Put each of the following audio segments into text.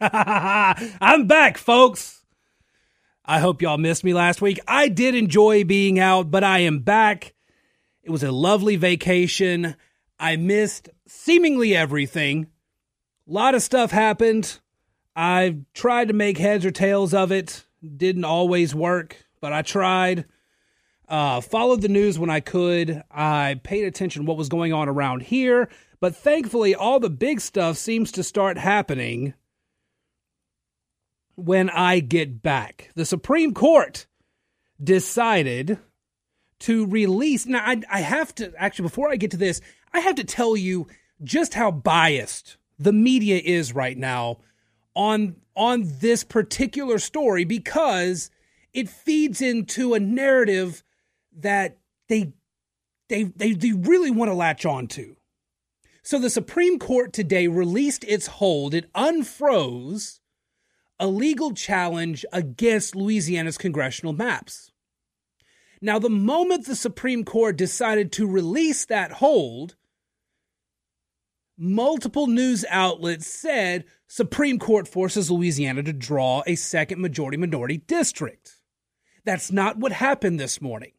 I'm back, folks. I hope y'all missed me last week. I did enjoy being out, but I am back. It was a lovely vacation. I missed seemingly everything. A lot of stuff happened. I tried to make heads or tails of it. Didn't always work, but I tried. Followed the news when I could. I paid attention to what was going on around here. But thankfully, all the big stuff seems to start happening when I get back. The Supreme Court decided to release... Now, I have to... Actually, before I get to this, I have to tell you just how biased the media is right now on this particular story, because it feeds into a narrative that they really want to latch on to. So the Supreme Court today released its hold. It unfroze a legal challenge against Louisiana's congressional maps. Now, the moment the Supreme Court decided to release that hold, multiple news outlets said Supreme Court forces Louisiana to draw a second majority-minority district. That's not what happened this morning.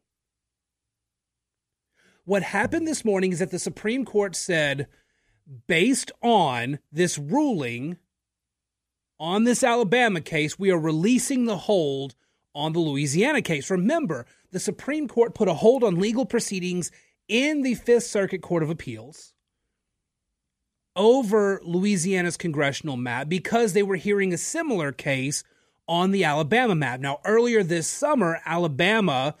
What happened this morning is that the Supreme Court said, based on this ruling on this Alabama case, we are releasing the hold on the Louisiana case. Remember, the Supreme Court put a hold on legal proceedings in the Fifth Circuit Court of Appeals over Louisiana's congressional map because they were hearing a similar case on the Alabama map. Now, earlier this summer, Alabama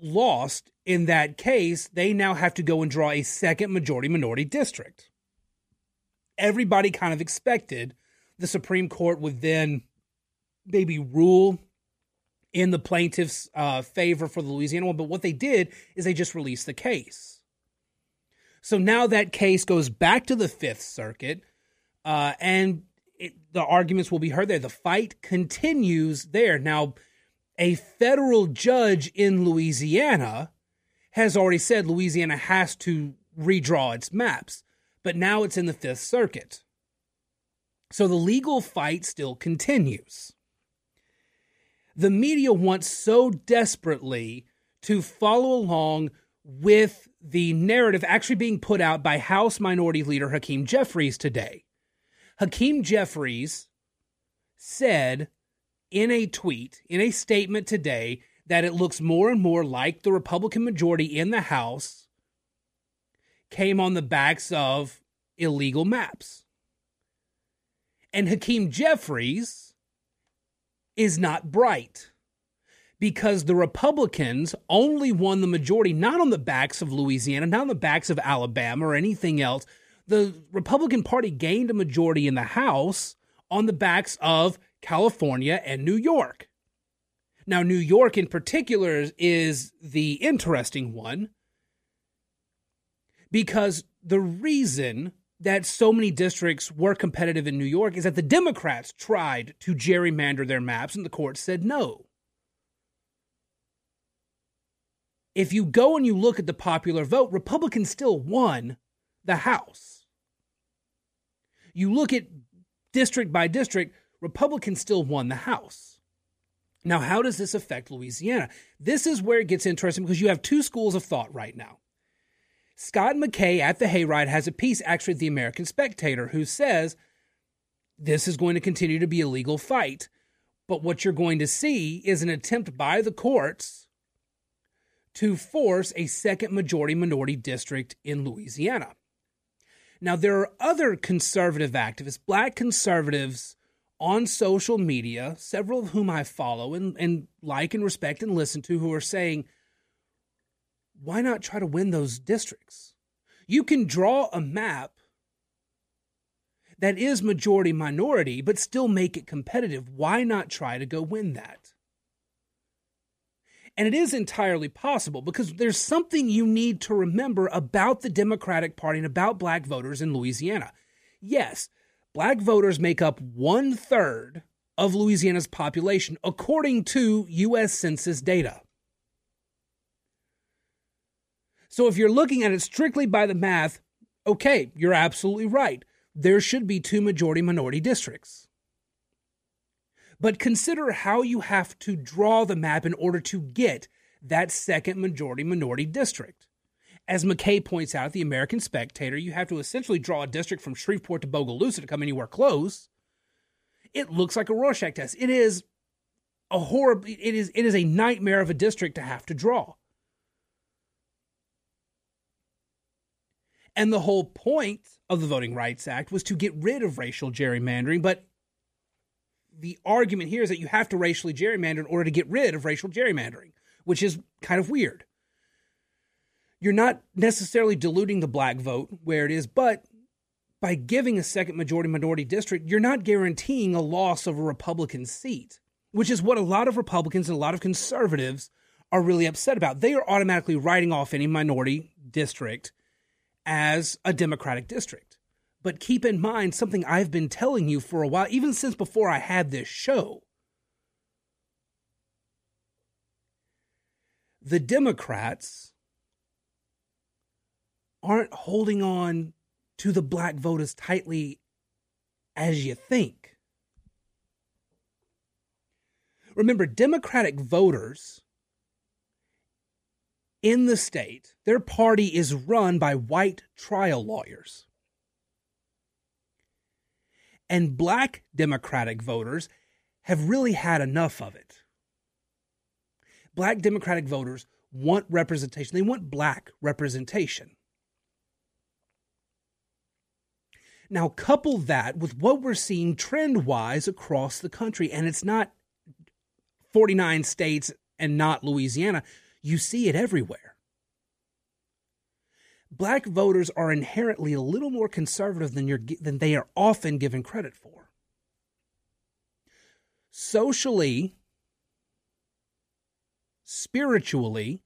lost in that case. They now have to go and draw a second majority-minority district. Everybody kind of expected the Supreme Court would then maybe rule in the plaintiff's favor for the Louisiana one, but what they did is they just released the case. So now that case goes back to the Fifth Circuit, and the arguments will be heard there. The fight continues there. Now, a federal judge in Louisiana has already said Louisiana has to redraw its maps, but now it's in the Fifth Circuit. So the legal fight still continues. The media wants so desperately to follow along with the narrative actually being put out by House Minority Leader Hakeem Jeffries today. Hakeem Jeffries said in a tweet, in a statement today, that it looks more and more like the Republican majority in the House came on the backs of illegal maps. And Hakeem Jeffries is not bright, because the Republicans only won the majority not on the backs of Louisiana, not on the backs of Alabama or anything else. The Republican Party gained a majority in the House on the backs of California and New York. Now, New York in particular is the interesting one, because the reason that so many districts were competitive in New York is that the Democrats tried to gerrymander their maps, and the court said no. If you go and you look at the popular vote, Republicans still won the House. You look at district by district, Republicans still won the House. Now, how does this affect Louisiana? This is where it gets interesting, because you have two schools of thought right now. Scott McKay at the Hayride has a piece, actually at the American Spectator, who says this is going to continue to be a legal fight, but what you're going to see is an attempt by the courts to force a second majority-minority district in Louisiana. Now, there are other conservative activists, black conservatives on social media, several of whom I follow and like and respect and listen to, who are saying, why not try to win those districts? You can draw a map that is majority-minority, but still make it competitive. Why not try to go win that? And it is entirely possible, because there's something you need to remember about the Democratic Party and about black voters in Louisiana. Yes, black voters make up 1/3 of Louisiana's population, according to U.S. Census data. So if you're looking at it strictly by the math, okay, you're absolutely right. there should be two majority-minority districts. But consider how you have to draw the map in order to get that second majority-minority district. As McKay points out, the American Spectator, you have to essentially draw a district from Shreveport to Bogalusa to come anywhere close. It looks like a Rorschach test. It is a horrible, it is a nightmare of a district to have to draw. And the whole point of the Voting Rights Act was to get rid of racial gerrymandering, but the argument here is that you have to racially gerrymander in order to get rid of racial gerrymandering, which is kind of weird. You're not necessarily diluting the black vote where it is, but by giving a second majority-minority district, you're not guaranteeing a loss of a Republican seat, which is what a lot of Republicans and a lot of conservatives are really upset about. They are automatically writing off any minority district as a Democratic district. But keep in mind something I've been telling you for a while, even since before I had this show. The Democrats aren't holding on to the black vote as tightly as you think. Remember, Democratic voters in the state, their party is run by white trial lawyers. And black Democratic voters have really had enough of it. Black Democratic voters want representation. They want black representation. Now, couple that with what we're seeing trend-wise across the country, and it's not 49 states and not Louisiana. You see it everywhere. Black voters are inherently a little more conservative than they are often given credit for. Socially, spiritually,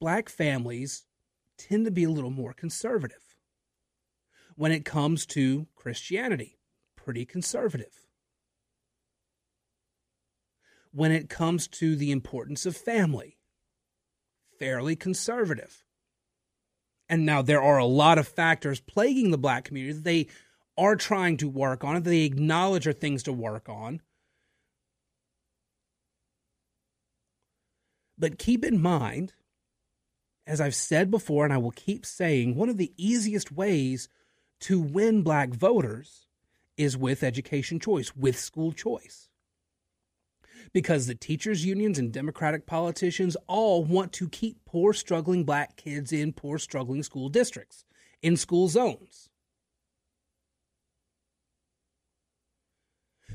black families tend to be a little more conservative. When it comes to Christianity, pretty conservative. When it comes to the importance of family, fairly conservative. And now there are a lot of factors plaguing the black community that they are trying to work on, that they acknowledge are things to work on. But keep in mind, as I've said before, and I will keep saying, one of the easiest ways to win black voters is with education choice, with school choice. Because the teachers' unions and Democratic politicians all want to keep poor, struggling black kids in poor, struggling school districts, in school zones.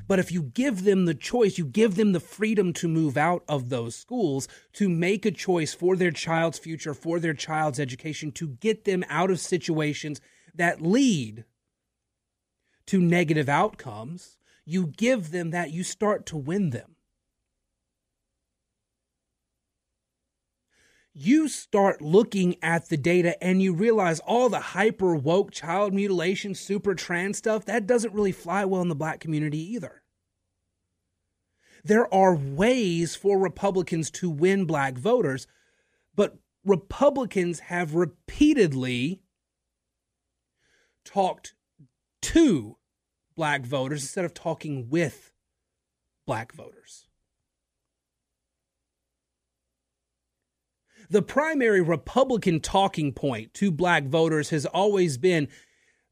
But if you give them the choice, you give them the freedom to move out of those schools, to make a choice for their child's future, for their child's education, to get them out of situations that lead to negative outcomes, you give them that, you start to win them. You start looking at the data and you realize all the hyper woke child mutilation, super trans stuff, that doesn't really fly well in the black community either. There are ways for Republicans to win black voters, but Republicans have repeatedly talked to black voters instead of talking with black voters. The primary Republican talking point to black voters has always been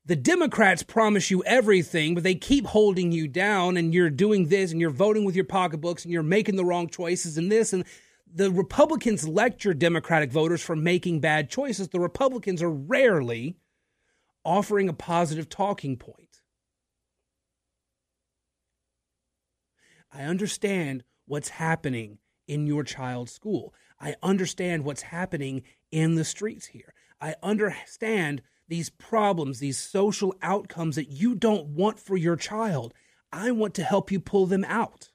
the Democrats promise you everything, but they keep holding you down, and you're doing this, and you're voting with your pocketbooks, and you're making the wrong choices, and this. And the Republicans lecture Democratic voters for making bad choices. The Republicans are rarely offering a positive talking point. I understand what's happening in your child's school. I understand what's happening in the streets here. I understand these problems, these social outcomes that you don't want for your child. I want to help you pull them out.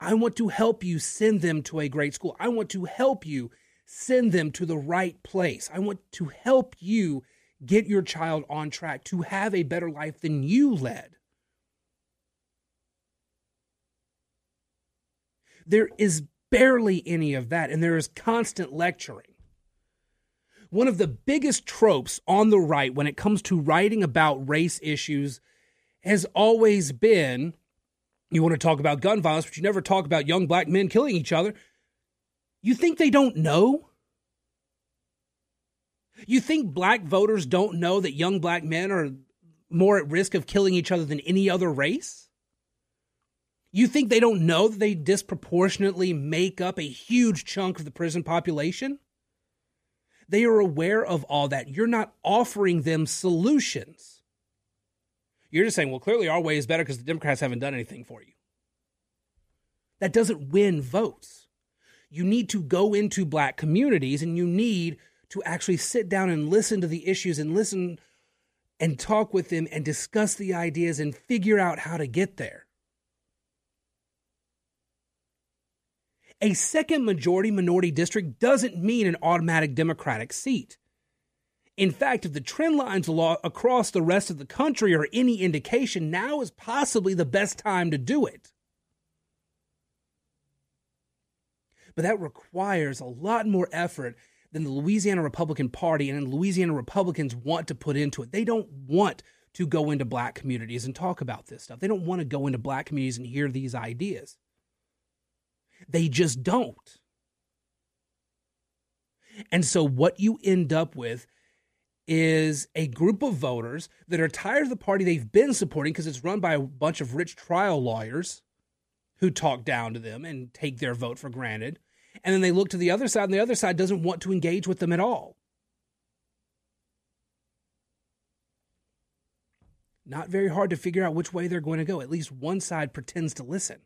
I want to help you send them to a great school. I want to help you send them to the right place. I want to help you get your child on track to have a better life than you led. There is barely any of that, and there is constant lecturing. One of the biggest tropes on the right when it comes to writing about race issues has always been, you want to talk about gun violence, but you never talk about young black men killing each other. You think they don't know? You think black voters don't know that young black men are more at risk of killing each other than any other race? You think they don't know that they disproportionately make up a huge chunk of the prison population? They are aware of all that. You're not offering them solutions. You're just saying, well, clearly our way is better because the Democrats haven't done anything for you. That doesn't win votes. You need to go into black communities and you need to actually sit down and listen to the issues and listen and talk with them and discuss the ideas and figure out how to get there. A second majority minority district doesn't mean an automatic Democratic seat. In fact, if the trend lines across the rest of the country are any indication, now is possibly the best time to do it. But that requires a lot more effort than the Louisiana Republican Party and Louisiana Republicans want to put into it. They don't want to go into black communities and talk about this stuff. They don't want to go into black communities and hear these ideas. They just don't. And so what you end up with is a group of voters that are tired of the party they've been supporting because it's run by a bunch of rich trial lawyers who talk down to them and take their vote for granted. And then they look to the other side, and the other side doesn't want to engage with them at all. Not very hard to figure out which way they're going to go. At least one side pretends to listen.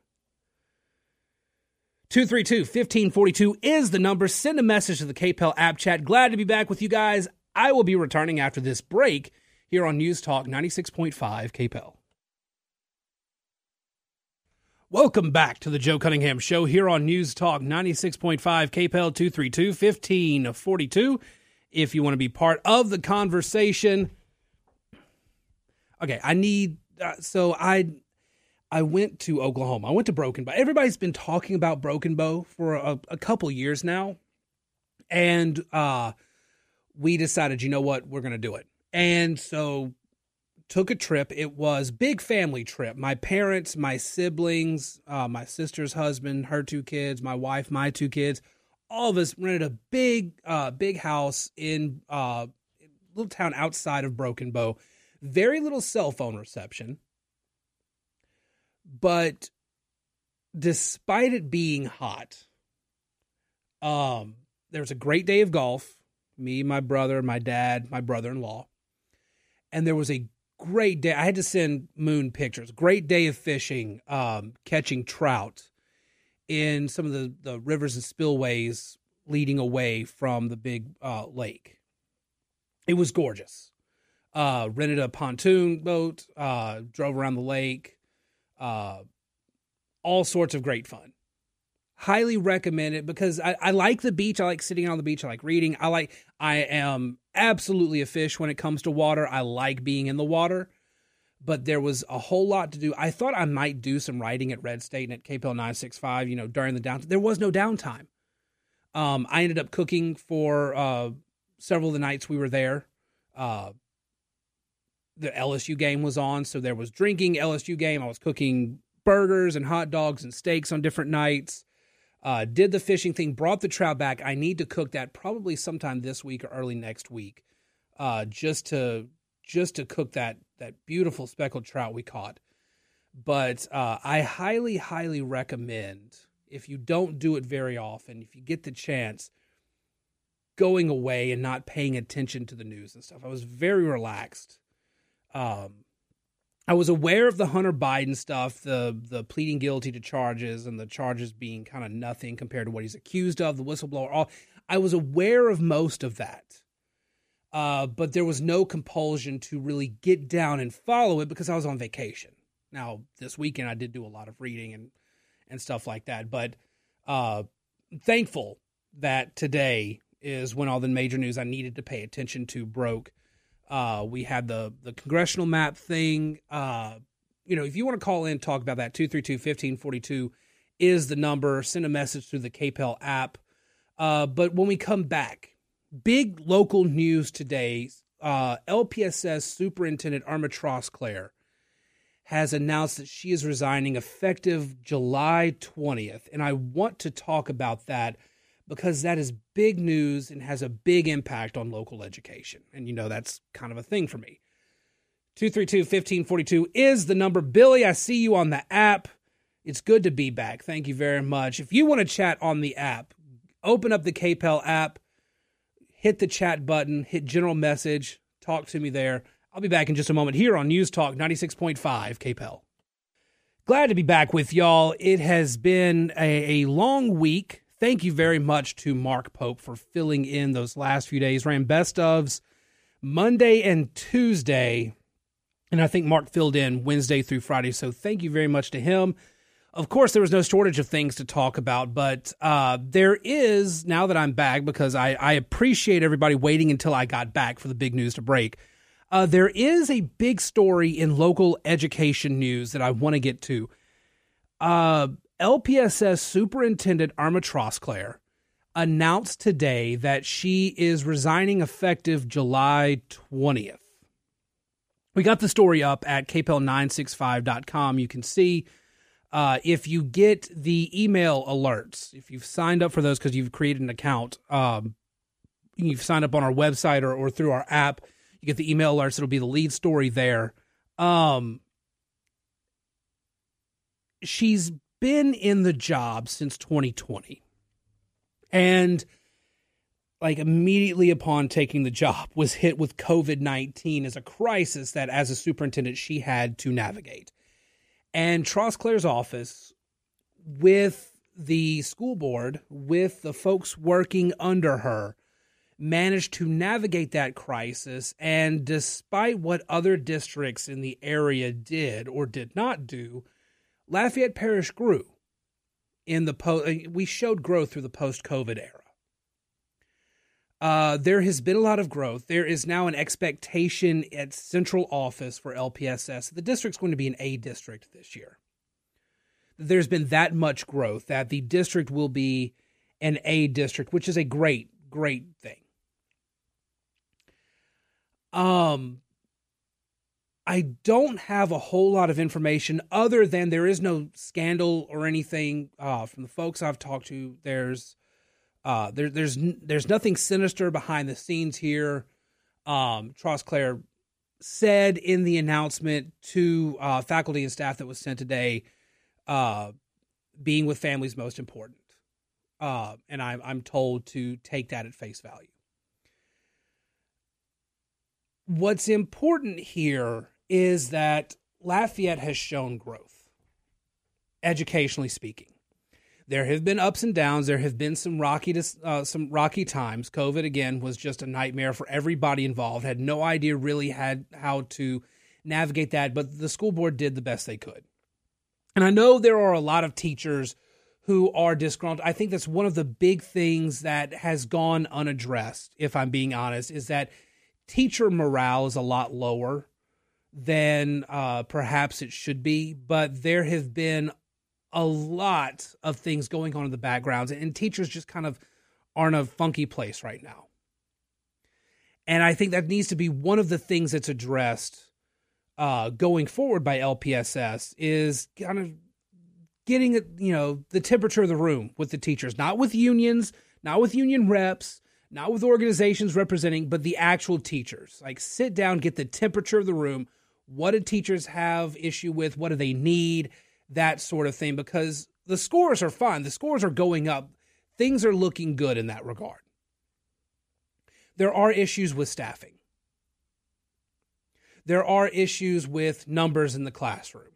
232-1542 is the number. Send a message to the KPEL app chat. Glad to be back with you guys. I will be returning after this break here on News Talk 96.5 KPEL. Welcome back to the Joe Cunningham Show here on News Talk 96.5 KPEL 232-1542. If you want to be part of the conversation. Okay, I need... So I went to Oklahoma. I went to Broken Bow. Everybody's been talking about Broken Bow for a couple years now. And we decided, you know what, we're going to do it. And so... took a trip. It was big family trip. My parents, my siblings, my sister's husband, her two kids, my wife, my two kids, all of us rented a big house in a little town outside of Broken Bow. Very little cell phone reception. But despite it being hot, there was a great day of golf. Me, my brother, my dad, my brother-in-law. And there was a great day. I had to send Moon pictures. Great day of fishing, catching trout in some of the rivers and spillways leading away from the big lake. It was gorgeous. Rented a pontoon boat, drove around the lake, all sorts of great fun. Highly recommend it because I like the beach. I like sitting on the beach. I like reading. I am absolutely a fish when it comes to water. I like being in the water, but there was a whole lot to do. I thought I might do some writing at Red State and at KPEL 965, you know, during the downtime. There was no downtime. I ended up cooking for several of the nights we were there. The LSU game was on, so there was drinking, LSU game. I was cooking burgers and hot dogs and steaks on different nights. Did the fishing thing, brought the trout back. I need to cook that probably sometime this week or early next week, just to cook that beautiful speckled trout we caught. But I highly, highly recommend, if you don't do it very often, if you get the chance, going away and not paying attention to the news and stuff. I was very relaxed. I was aware of the Hunter Biden stuff, the pleading guilty to charges and the charges being kind of nothing compared to what he's accused of, the whistleblower. I was aware of most of that, but there was no compulsion to really get down and follow it because I was on vacation. Now, this weekend I did do a lot of reading and stuff like that, but thankful that today is when all the major news I needed to pay attention to broke. We had the congressional map thing. You know, if you want to call in, talk about that, 232-1542 is the number. Send a message through the KPEL app. But when we come back, big local news today, LPSS Superintendent Irma Trosclair has announced that she is resigning effective July 20th. And I want to talk about that because that is big news and has a big impact on local education. And, you know, that's kind of a thing for me. 232-1542 is the number. Billy, I see you on the app. It's good to be back. Thank you very much. If you want to chat on the app, open up the KPEL app, hit the chat button, hit general message, talk to me there. I'll be back in just a moment here on News Talk 96.5 KPEL. Glad to be back with y'all. It has been a long week. Thank you very much to Mark Pope for filling in those last few days. Ran best ofs Monday and Tuesday, and I think Mark filled in Wednesday through Friday, so thank you very much to him. Of course, there was no shortage of things to talk about, but there is, now that I'm back, because I appreciate everybody waiting until I got back for the big news to break. There is a big story in local education news that I want to get to. LPSS Superintendent Irma Trosclair announced today that she is resigning effective July 20th. We got the story up at kpel965.com. You can see if you get the email alerts, if you've signed up for those because you've created an account, you've signed up on our website or through our app. You get the email alerts. It'll be the lead story there. She's been in the job since 2020. And like immediately upon taking the job was hit with COVID-19 as a crisis that as a superintendent, she had to navigate. And Trosclair's office with the school board, with the folks working under her, managed to navigate that crisis, and despite what other districts in the area did or did not do, Lafayette Parish grew. We showed growth through the post-COVID era. There has been a lot of growth. There is now an expectation at central office for LPSS. The district's going to be an A district this year. There's been that much growth that the district will be an A district, which is a great thing. I don't have a whole lot of information other than there is no scandal or anything from the folks I've talked to. There's nothing sinister behind the scenes here. Trosclair said in the announcement to faculty and staff that was sent today, being with families most important. And I'm told to take that at face value. What's important here is that Lafayette has shown growth, educationally speaking. There have been ups and downs. There have been some rocky times. COVID, again, was just a nightmare for everybody involved. Had no idea really how to navigate that, but the school board did the best they could. And I know there are a lot of teachers who are disgruntled. I think that's one of the big things that has gone unaddressed, if I'm being honest, is that teacher morale is a lot lower than perhaps it should be, but there have been a lot of things going on in the backgrounds, and teachers just kind of are in a funky place right now. And I think that needs to be one of the things that's addressed going forward by LPSS is kind of getting, the temperature of the room with the teachers, not with unions, not with union reps, not with organizations representing, but the actual teachers. Like sit down, get the temperature of the room. What do teachers have issue with? What do they need? That sort of thing, because the scores are fine. The scores are going up. Things are looking good in that regard. There are issues with staffing. There are issues with numbers in the classroom.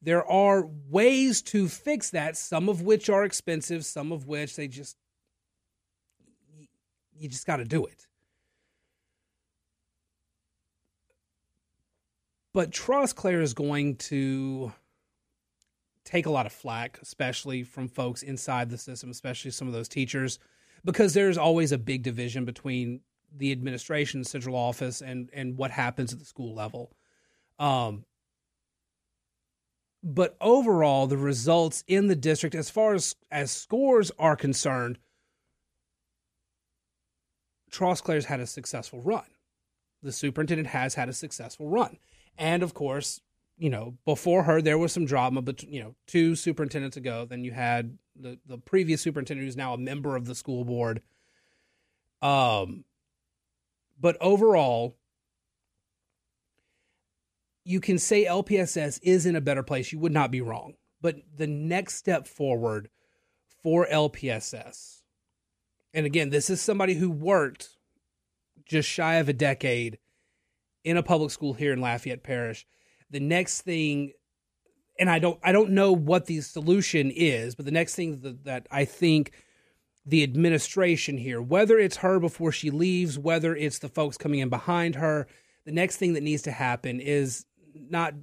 There are ways to fix that, some of which are expensive, some of which you just got to do it. But Trosclair is going to take a lot of flack, especially from folks inside the system, especially some of those teachers, because there's always a big division between the administration, central office, and what happens at the school level. But overall, the results in the district, as far as scores are concerned, Trosclair's had a successful run. The superintendent has had a successful run. And, of course, you know, before her, there was some drama, but, you know, two superintendents ago, then you had the previous superintendent who's now a member of the school board. But overall, you can say LPSS is in a better place. You would not be wrong. But the next step forward for LPSS, and again, this is somebody who worked just shy of a decade in a public school here in Lafayette Parish. The next thing, and I don't know what the solution is, but the next thing that I think the administration here, whether it's her before she leaves, whether it's the folks coming in behind her, the next thing that needs to happen is not,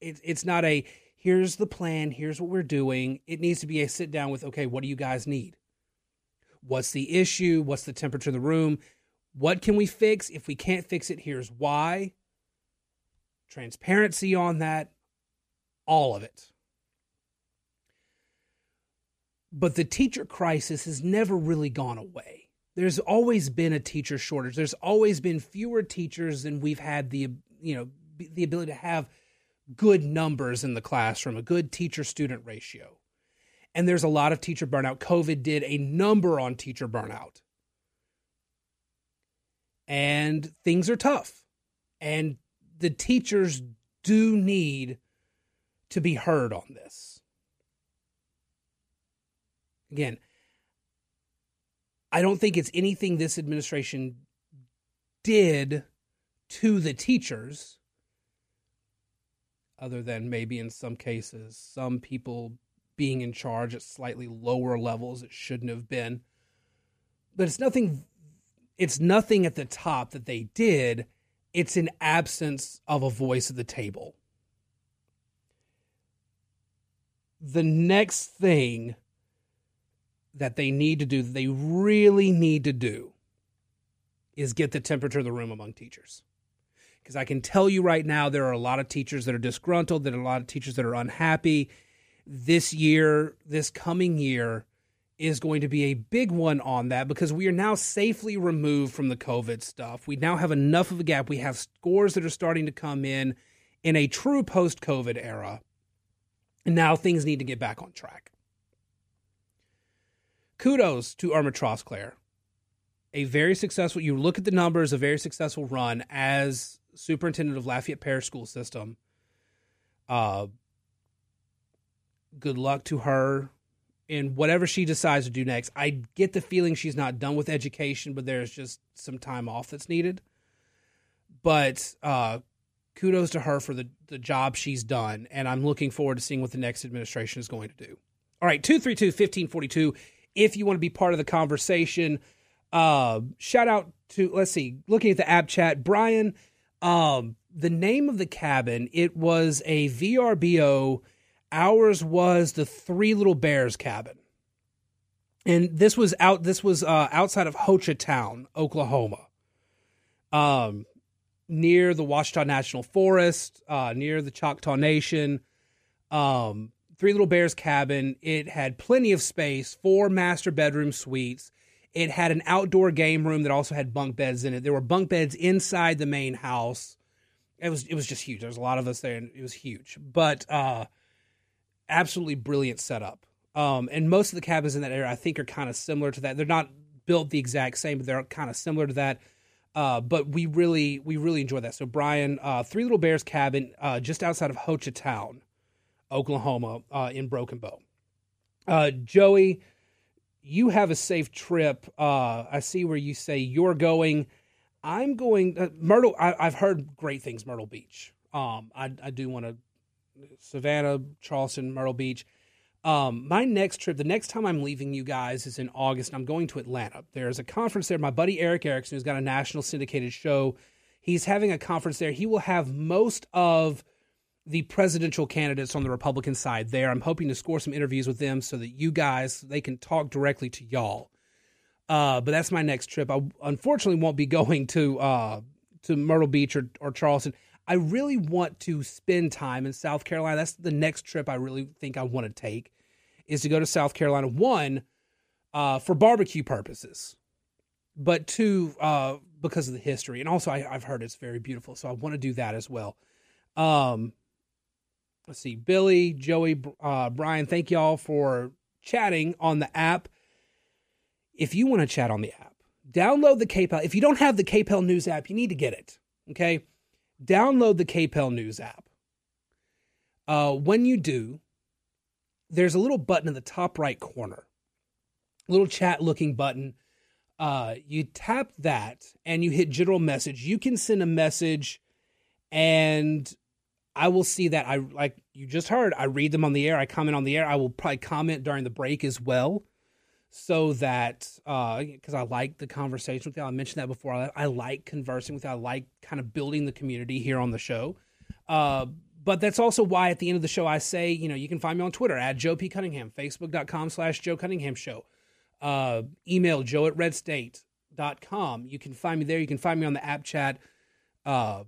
it's not a, here's the plan, here's what we're doing. It needs to be a sit down with, okay, what do you guys need? What's the issue? What's the temperature of the room? What can we fix? If we can't fix it, here's why. Transparency on that, all of it. But the teacher crisis has never really gone away. There's always been a teacher shortage. There's always been fewer teachers than we've had the ability to have good numbers in the classroom, a good teacher-student ratio. And there's a lot of teacher burnout. COVID did a number on teacher burnout. And things are tough. And the teachers do need to be heard on this. Again, I don't think it's anything this administration did to the teachers, other than maybe in some cases, some people being in charge at slightly lower levels it shouldn't have been. But it's nothing at the top that they did. It's an absence of a voice at the table. The next thing that they need to do, that they really need to do, is get the temperature of the room among teachers. Because I can tell you right now, there are a lot of teachers that are disgruntled, there are a lot of teachers that are unhappy. This year, this coming year, is going to be a big one on that, because we are now safely removed from the COVID stuff. We now have enough of a gap. We have scores that are starting to come in a true post-COVID era. And now things need to get back on track. Kudos to Irma Trosclair. You look at the numbers, a very successful run as superintendent of Lafayette Parish School System. Good luck to her in whatever she decides to do next. I get the feeling she's not done with education, but there's just some time off that's needed. But kudos to her for the job she's done, and I'm looking forward to seeing what the next administration is going to do. All right, 232-1542, if you want to be part of the conversation. Shout out to, looking at the app chat, Brian, the name of the cabin, it was a VRBO. Ours was the Three Little Bears Cabin. And this was outside of Hochatown, Oklahoma, near the Ouachita National Forest, near the Choctaw Nation. Three Little Bears Cabin. It had plenty of space, 4 master bedroom suites. It had an outdoor game room that also had bunk beds in it. There were bunk beds inside the main house. It was just huge. There was a lot of us there, and it was huge. But absolutely brilliant setup. And most of the cabins in that area, I think, are kind of similar to that. They're not built the exact same, but they're kind of similar to that. But we really enjoy that. So Brian, Three Little Bears Cabin, just outside of Hochatown, Oklahoma, in Broken Bow. Joey, you have a safe trip. I see where you say you're going. I'm going Myrtle. I've heard great things, Myrtle Beach. I do want to Savannah, Charleston, Myrtle Beach. My next trip, the next time I'm leaving you guys, is in August. I'm going to Atlanta. There's a conference there. My buddy Eric Erickson, who's got a national syndicated show, he's having a conference there. He will have most of the presidential candidates on the Republican side there. I'm hoping to score some interviews with them so that you guys, they can talk directly to y'all. But that's my next trip. I unfortunately won't be going to Myrtle Beach or Charleston. I really want to spend time in South Carolina. That's the next trip I really think I want to take, is to go to South Carolina, for barbecue purposes. but two, because of the history. And also I've heard it's very beautiful, so I want to do that as well. Let's see, Billy, Joey, Brian, thank y'all for chatting on the app. If you want to chat on the app, download the KPEL. If you don't have the KPEL News app, you need to get it, okay? Download the KPEL News app. When you do, there's a little button in the top right corner, a little chat-looking button. You tap that, and you hit general message. You can send a message, and I will see that. I, like you just heard, I read them on the air. I comment on the air. I will probably comment during the break as well, so that because I like the conversation with you. I mentioned that before. I like conversing with you. I like kind of building the community here on the show. But that's also why at the end of the show I say, you know, you can find me on Twitter at Joe P. Cunningham, Facebook.com/Joe Cunningham Show. Email Joe at RedState.com. You can find me there. You can find me on the app chat. I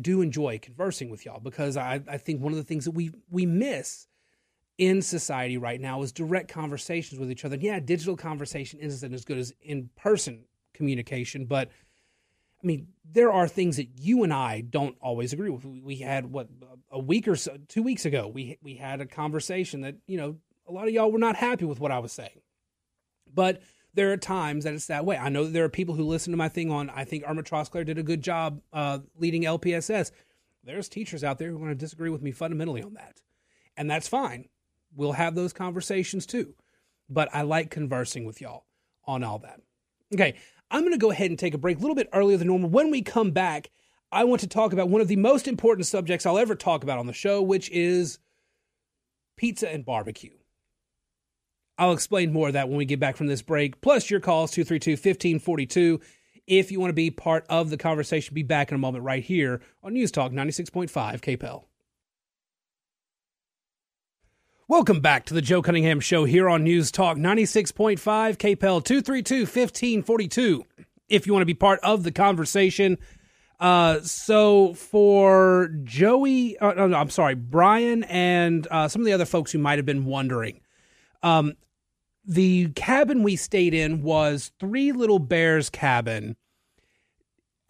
do enjoy conversing with y'all because I think one of the things that we miss in society right now is direct conversations with each other. And yeah, digital conversation isn't as good as in-person communication, but I mean, there are things that you and I don't always agree with. We had, a week or so, 2 weeks ago, we had a conversation that, you know, a lot of y'all were not happy with what I was saying. But there are times that it's that way. I know that there are people who listen to my thing on, I think Irma Trosclair did a good job leading LPSS. There's teachers out there who want to disagree with me fundamentally on that. And that's fine. We'll have those conversations too. But I like conversing with y'all on all that. Okay. I'm going to go ahead and take a break a little bit earlier than normal. When we come back, I want to talk about one of the most important subjects I'll ever talk about on the show, which is pizza and barbecue. I'll explain more of that when we get back from this break. Plus your calls, 232-1542. If you want to be part of the conversation, be back in a moment right here on News Talk 96.5 KPEL. Welcome back to the Joe Cunningham Show here on News Talk 96.5 KPEL 232-1542 if you want to be part of the conversation. So for Joey, Brian and some of the other folks who might have been wondering, the cabin we stayed in was Three Little Bears Cabin.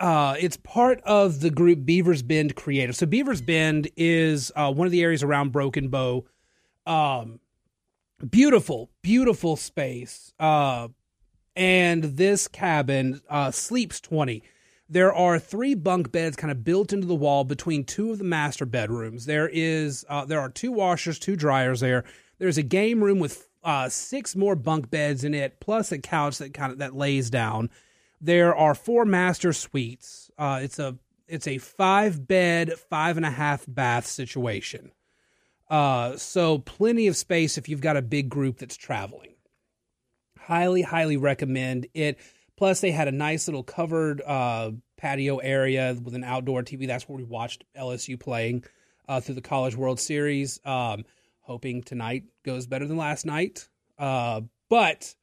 It's part of the group Beaver's Bend Creative. So Beaver's Bend is one of the areas around Broken Bow. Beautiful, beautiful space. And this cabin, sleeps 20. There are three bunk beds kind of built into the wall between two of the master bedrooms. There are two washers, two dryers there. There's a game room with, six more bunk beds in it, plus a couch that lays down. There are four master suites. It's a 5-bed, 5.5-bath situation. So plenty of space if you've got a big group that's traveling. Highly, highly recommend it. Plus, they had a nice little covered patio area with an outdoor TV. That's where we watched LSU playing through the College World Series. Hoping tonight goes better than last night. But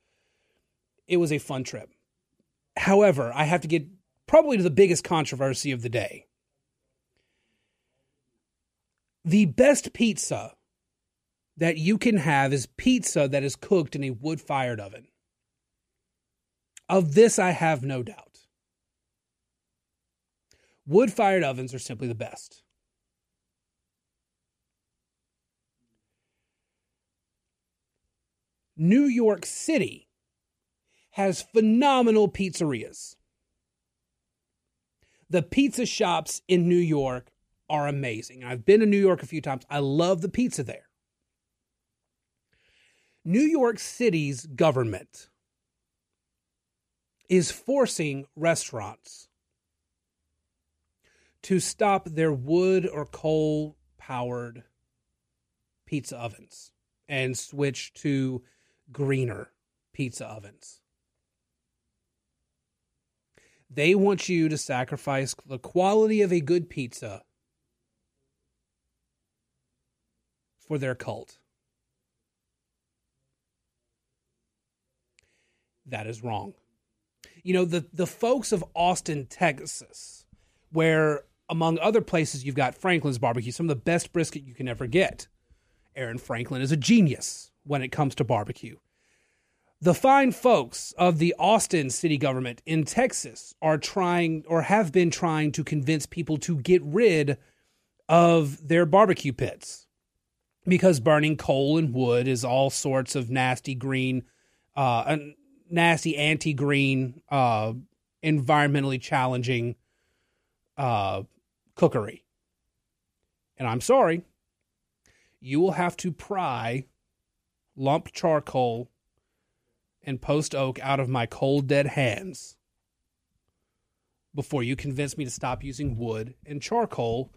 it was a fun trip. However, I have to get probably to the biggest controversy of the day. The best pizza that you can have is pizza that is cooked in a wood-fired oven. Of this, I have no doubt. Wood-fired ovens are simply the best. New York City has phenomenal pizzerias. The pizza shops in New York are amazing. I've been to New York a few times. I love the pizza there. New York City's government is forcing restaurants to stop their wood or coal powered pizza ovens and switch to greener pizza ovens. They want you to sacrifice the quality of a good pizza for their cult. That is wrong. You know, the folks of Austin, Texas, where, among other places, you've got Franklin's barbecue, some of the best brisket you can ever get. Aaron Franklin is a genius when it comes to barbecue. The fine folks of the Austin city government in Texas are trying, or have been trying, to convince people to get rid of their barbecue pits, because burning coal and wood is all sorts of nasty green, nasty anti-green, environmentally challenging cookery. And I'm sorry, you will have to pry lump charcoal and post oak out of my cold dead hands before you convince me to stop using wood and charcoal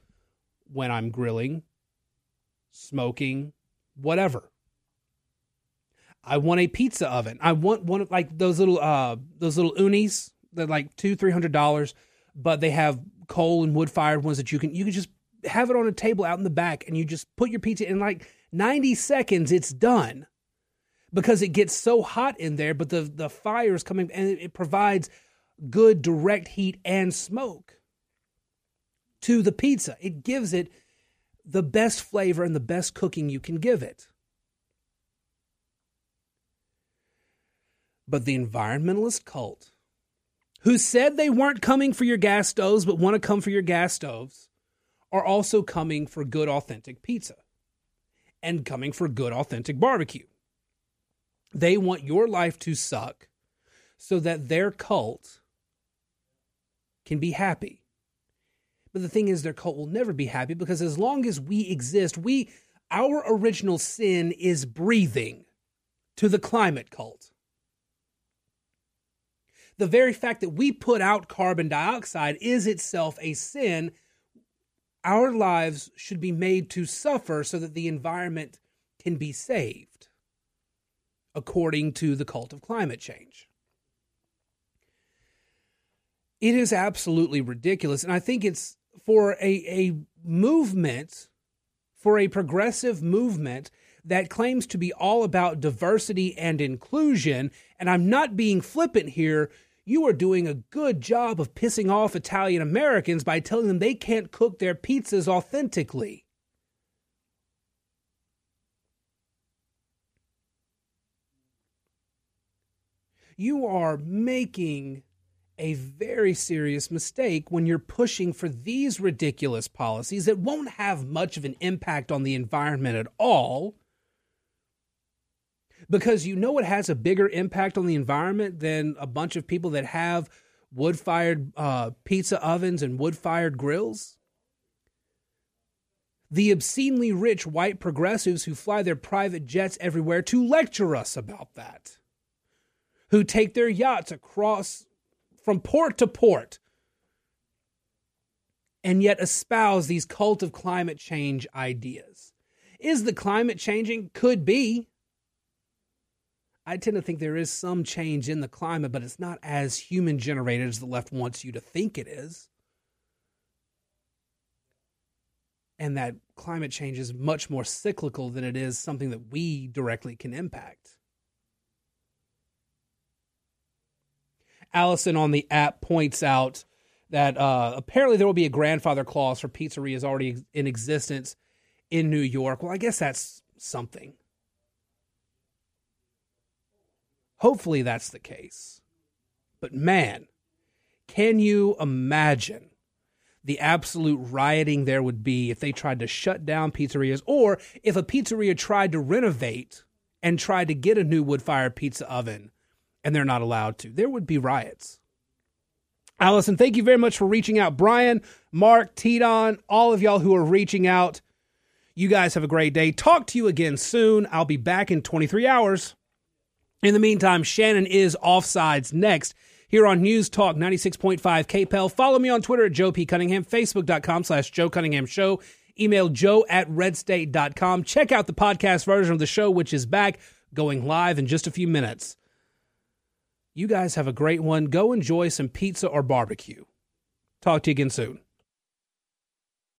when I'm grilling, smoking, whatever. I want a pizza oven. I want one of like those little unis that like $200-$300, but they have coal and wood fired ones that you can just have it on a table out in the back, and you just put your pizza in like 90 seconds. It's done, because it gets so hot in there, but the fire is coming, and it provides good direct heat and smoke to the pizza. It gives it the best flavor and the best cooking you can give it. But the environmentalist cult, who said they weren't coming for your gas stoves but want to come for your gas stoves, are also coming for good, authentic pizza and coming for good, authentic barbecue. They want your life to suck so that their cult can be happy. But the thing is, their cult will never be happy, because as long as we exist, our original sin is breathing to the climate cult. The very fact that we put out carbon dioxide is itself a sin. Our lives should be made to suffer so that the environment can be saved, according to the cult of climate change. It is absolutely ridiculous. And I think it's for a movement, for a progressive movement that claims to be all about diversity and inclusion. And I'm not being flippant here. You are doing a good job of pissing off Italian Americans by telling them they can't cook their pizzas authentically. You are making a very serious mistake when you're pushing for these ridiculous policies that won't have much of an impact on the environment at all, because you know it has a bigger impact on the environment than a bunch of people that have wood-fired pizza ovens and wood-fired grills. The obscenely rich white progressives who fly their private jets everywhere to lecture us about that, who take their yachts across from port to port, and yet espouse these cult of climate change ideas. Is the climate changing? Could be. I tend to think there is some change in the climate, but it's not as human-generated as the left wants you to think it is. And that climate change is much more cyclical than it is something that we directly can impact. Allison on the app points out that apparently there will be a grandfather clause for pizzerias already in existence in New York. Well, I guess that's something. Hopefully that's the case. But man, can you imagine the absolute rioting there would be if they tried to shut down pizzerias, or if a pizzeria tried to renovate and tried to get a new wood-fired pizza oven, and they're not allowed to? There would be riots. Allison, thank you very much for reaching out. Brian, Mark, Tidon, all of y'all who are reaching out, you guys have a great day. Talk to you again soon. I'll be back in 23 hours. In the meantime, Shannon is Offsides next here on News Talk 96.5 KPEL. Follow me on Twitter at Joe P. Cunningham, Facebook.com/Joe Cunningham Show. Email joe@redstate.com. Check out the podcast version of the show, which is back, going live in just a few minutes. You guys have a great one. Go enjoy some pizza or barbecue. Talk to you again soon.